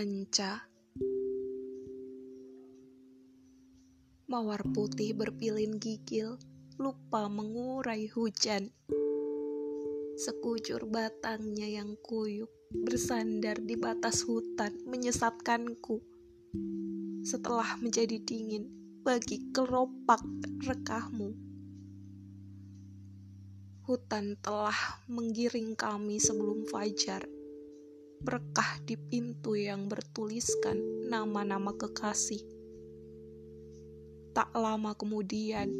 Banca. Mawar putih berpilin gigil, lupa mengurai hujan. Sekujur batangnya yang kuyup bersandar di batas hutan menyesatkanku. Setelah menjadi dingin bagi kelopak rekahmu, hutan telah menggiring kami sebelum fajar. Berkah di pintu yang bertuliskan nama-nama kekasih. Tak lama kemudian,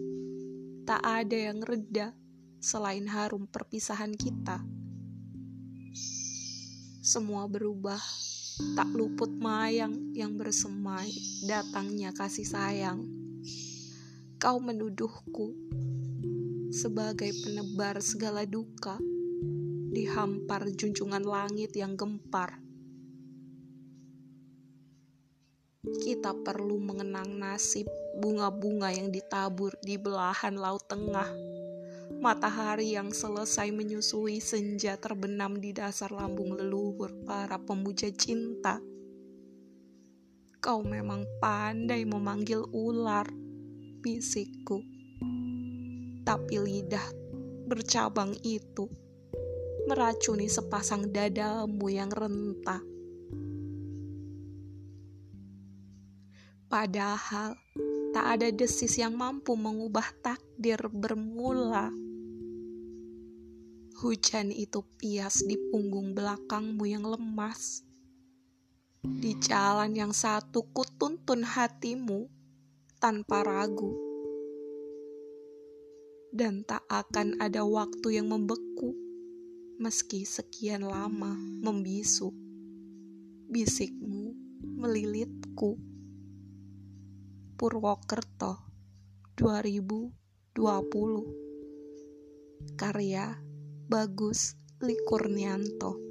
tak ada yang reda selain harum perpisahan kita. Semua berubah, tak luput mayang yang bersemai datangnya kasih sayang. Kau menuduhku sebagai penebar segala duka, dihampar junjungan langit yang gempar. Kita perlu mengenang nasib bunga-bunga yang ditabur di belahan laut tengah, matahari yang selesai menyusui senja terbenam di dasar lambung leluhur para pemuja cinta. Kau memang pandai memanggil ular, bisikku. Tapi lidah bercabang itu meracuni sepasang dadamu yang rentah. Padahal, tak ada desis yang mampu mengubah takdir bermula. Hujan itu pias di punggung belakangmu yang lemas. Di jalan yang satu kutuntun hatimu tanpa ragu. Dan tak akan ada waktu yang membeku, meski sekian lama membisu. Bisikmu melilitku. Purwokerto 2020, karya Bagus Likurnianto.